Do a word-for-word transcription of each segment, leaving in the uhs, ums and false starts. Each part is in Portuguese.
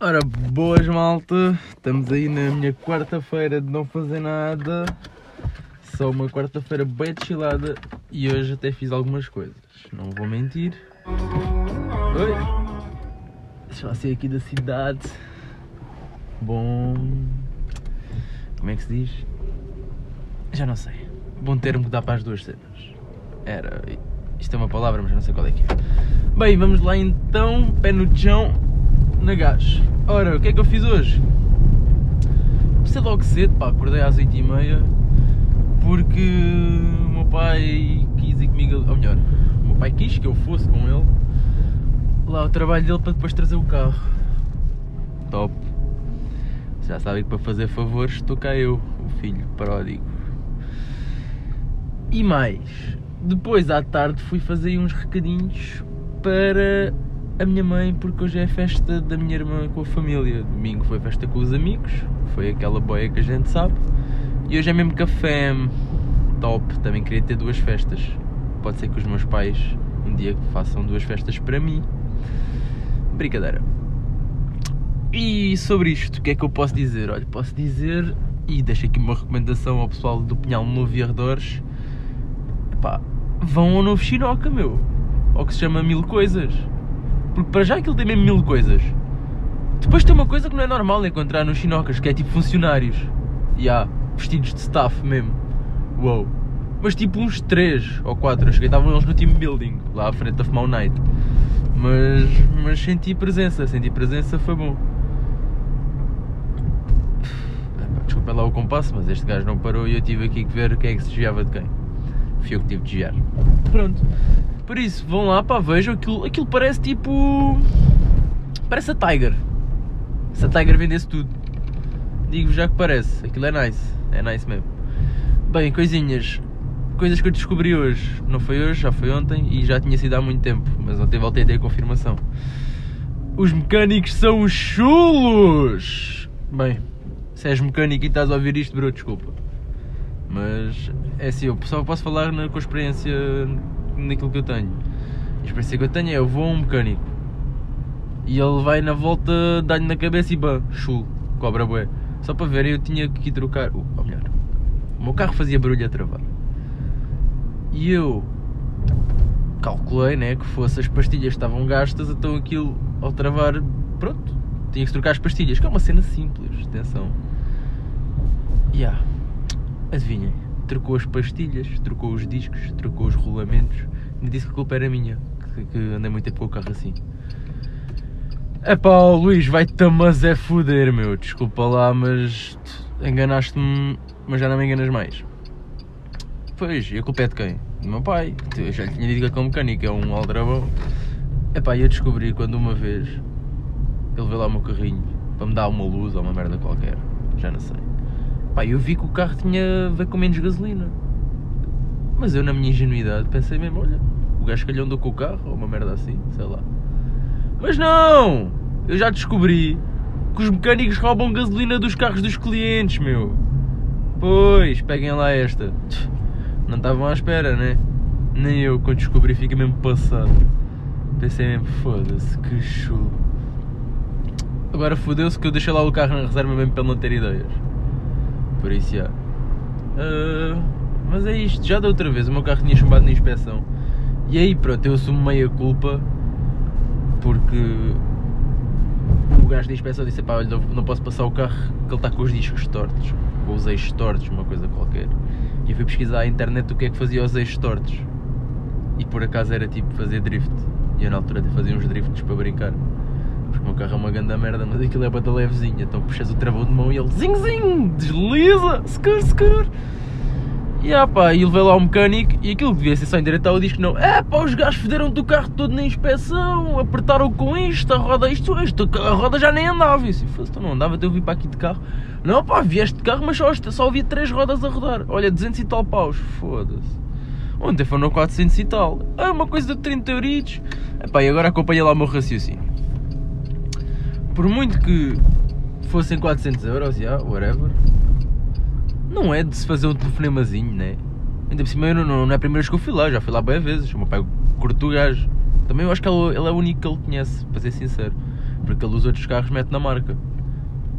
Ora, boas malta, estamos aí na minha quarta-feira de não fazer nada, só uma quarta-feira bem chilada e hoje até fiz algumas coisas, não vou mentir. Oi! Já saí aqui da cidade, bom... como é que se diz? Já não sei, bom termo que dá para as duas cenas, era... isto é uma palavra mas não sei qual é que é. Bem, vamos lá então, pé no chão. Na gás. Ora, o que é que eu fiz hoje? Comecei logo cedo, pá, acordei às oito e meia porque o meu pai quis ir comigo, ou melhor, o meu pai quis que eu fosse com ele lá ao trabalho dele para depois trazer o carro. Top! Já sabem que para fazer favores estou cá eu, o filho pródigo. E mais, depois à tarde fui fazer uns recadinhos para a minha mãe, porque hoje é festa da minha irmã com a família. Domingo foi festa com os amigos, foi aquela boia que a gente sabe, e hoje é mesmo café. Top, também queria ter duas festas, pode ser que os meus pais um dia façam duas festas para mim, brincadeira. E sobre isto, o que é que eu posso dizer? Olha, posso dizer, e deixo aqui uma recomendação ao pessoal do Pinhal Novo e arredores, pá, vão ao Novo Chinoca, meu, ao que se chama Mil Coisas. Porque para já aquilo tem mesmo mil coisas. Depois tem uma coisa que não é normal encontrar nos Chinocas, que é tipo funcionários. E há vestidos de staff mesmo. Uou. Mas tipo uns três ou quatro. Eu cheguei, estavam eles no team building, lá à frente da Mount Night. Mas, mas senti presença, senti presença, foi bom. Desculpa lá o compasso, mas este gajo não parou e eu tive aqui que ver quem é que se desviava de quem. Fui eu que tive de desviar. Pronto. Por isso, vão lá, pá, vejam, aquilo, aquilo parece tipo... parece a Tiger. Se a Tiger vendesse tudo. Digo-vos já que parece, aquilo é nice, é nice mesmo. Bem, coisinhas, coisas que eu descobri hoje. Não foi hoje, já foi ontem e já tinha sido há muito tempo, mas ontem voltei a ter a confirmação. Os mecânicos são os chulos! Bem, se és mecânico e estás a ouvir isto, bro, desculpa. Mas, é assim, eu só posso falar na, com a experiência... naquilo que eu tenho. A experiência que eu tenho é, eu vou a um mecânico e ele vai na volta, dá-lhe na cabeça e bam, chulo, cobra bué. Só para ver, eu tinha que trocar, ou melhor, o meu carro fazia barulho a travar e eu calculei, né, que fosse as pastilhas estavam gastas, então aquilo ao travar, pronto, tinha que trocar as pastilhas, que é uma cena simples, atenção. E yeah, adivinhem. Trocou as pastilhas, trocou os discos, trocou os rolamentos, me disse que a culpa era minha, que, que andei muito tempo com o carro assim. Epá, Luís, vai-te a mas é foder, meu, desculpa lá, mas enganaste-me, mas já não me enganas mais. Pois, e a culpa é de quem? Do meu pai, eu já lhe tinha dito que é um mecânico, é um aldrabão. Epá, e eu descobri quando uma vez ele veio lá o meu carrinho para me dar uma luz ou uma merda qualquer, já não sei. Pá, eu vi que o carro tinha veio com menos gasolina, mas eu na minha ingenuidade pensei mesmo, olha, o gajo calhou andou com o carro, ou uma merda assim, sei lá. Mas não! Eu já descobri que os mecânicos roubam gasolina dos carros dos clientes, meu. Pois, peguem lá esta. Não estavam à espera, né? Nem eu, quando descobri, fica mesmo passado. Pensei mesmo, foda-se, que chulo. Agora fodeu-se que eu deixei lá o carro na reserva mesmo para não ter ideias. Por isso, já. Uh, mas é isto, já da outra vez o meu carro tinha chumbado na inspeção e aí pronto, eu assumo meia culpa porque o gajo da inspeção disse, pá, olha, não posso passar o carro que ele está com os discos tortos, ou os eixos tortos, uma coisa qualquer, e eu fui pesquisar à internet o que é que fazia os eixos tortos e por acaso era tipo fazer drift e eu na altura até fazia uns drifts para brincar. Porque o meu carro é uma ganda merda, mas aquilo é bada levezinha, então puxas o travão de mão e ele zing zing, desliza, secur, secur. E ah pá, e levei lá ao mecânico e aquilo que devia ser só endireitar o disco, não, é pá, os gajos foderam-te o carro todo na inspeção, apertaram com isto, a roda isto, isto, a roda já nem andava. E se fosse, tu não andava, até eu vim para aqui de carro. Não pá, vieste de carro, mas só, só havia três rodas a rodar, olha, duzentos e tal paus, foda-se. Ontem foram quatrocentos e tal, ah, uma coisa de trinta euritos. Epá, e agora acompanha lá o meu raciocínio. Por muito que fossem quatrocentos euros, yeah, whatever, não é de se fazer um telefonemazinho, né? Ainda por cima, eu não, não é a primeira vez que eu fui lá, já fui lá bem vezes, o meu pai curto o gajo. Também eu acho que ele, ele é o único que ele conhece, para ser sincero. porque ele, os outros carros, mete na marca.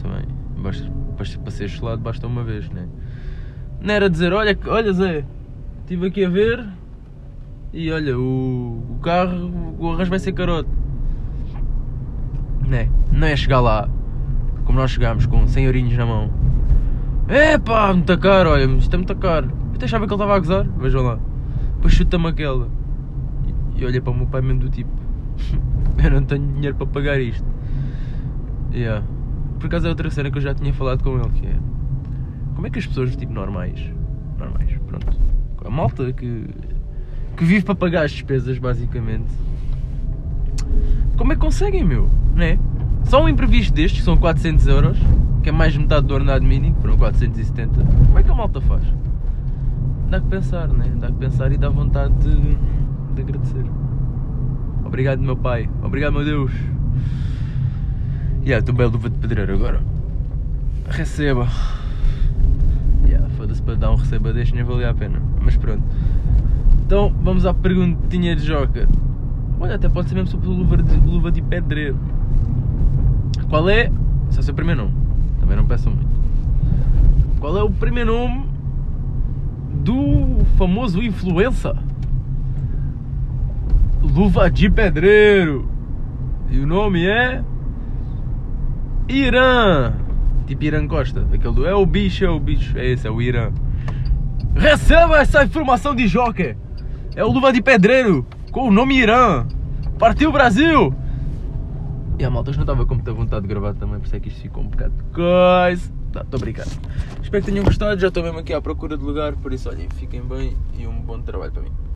Também, basta, basta, para ser gelado basta uma vez, né? Não era dizer, olha, olha Zé, estive aqui a ver e olha, o, o carro, o arranjo vai ser carote. Não é, não é chegar lá, como nós chegámos, com cem eurinhos na mão. Epá, muito caro, olha, isto é muito caro. Eu até achava que ele estava a gozar, vejam lá. Depois chuta-me aquela. E, e olha para o meu pai mesmo do tipo, eu não tenho dinheiro para pagar isto. Yeah. Por acaso é outra cena que eu já tinha falado com ele, que é, como é que as pessoas, tipo, normais, normais, pronto, a malta que, que vive para pagar as despesas, basicamente, como é que conseguem, meu, né? Só um imprevisto destes, que são quatrocentos euros, que é mais de metade do ordenado mínimo, que foram quatrocentos e setenta, como é que a malta faz? Dá que pensar, né? Dá que pensar e dá vontade de, de agradecer. Obrigado, meu pai, obrigado, meu Deus. E yeah, também a luva de pedreiro agora. Receba. Foda-se, para dar um receba deste nem valia a pena, mas pronto. Então vamos à perguntinha de Joker. Olha, até pode ser mesmo sobre luva de, luva de pedreiro. Qual é? Só seu primeiro nome, também não peço muito. Qual é o primeiro nome do famoso influencer? Luva de pedreiro. E o nome é Irã. Tipo Irã Costa, aquele do é o bicho, é o bicho, é esse, é o Irã. Receba essa informação de Joker. É o Luva de Pedreiro, com o nome Irã. Partiu Brasil! E a malta, hoje não estava com muita vontade de gravar também, por isso é que isto ficou um bocado de coisa. Tá, estou brincando. Espero que tenham gostado, já estou mesmo aqui à procura de lugar, por isso olhem, fiquem bem e um bom trabalho para mim.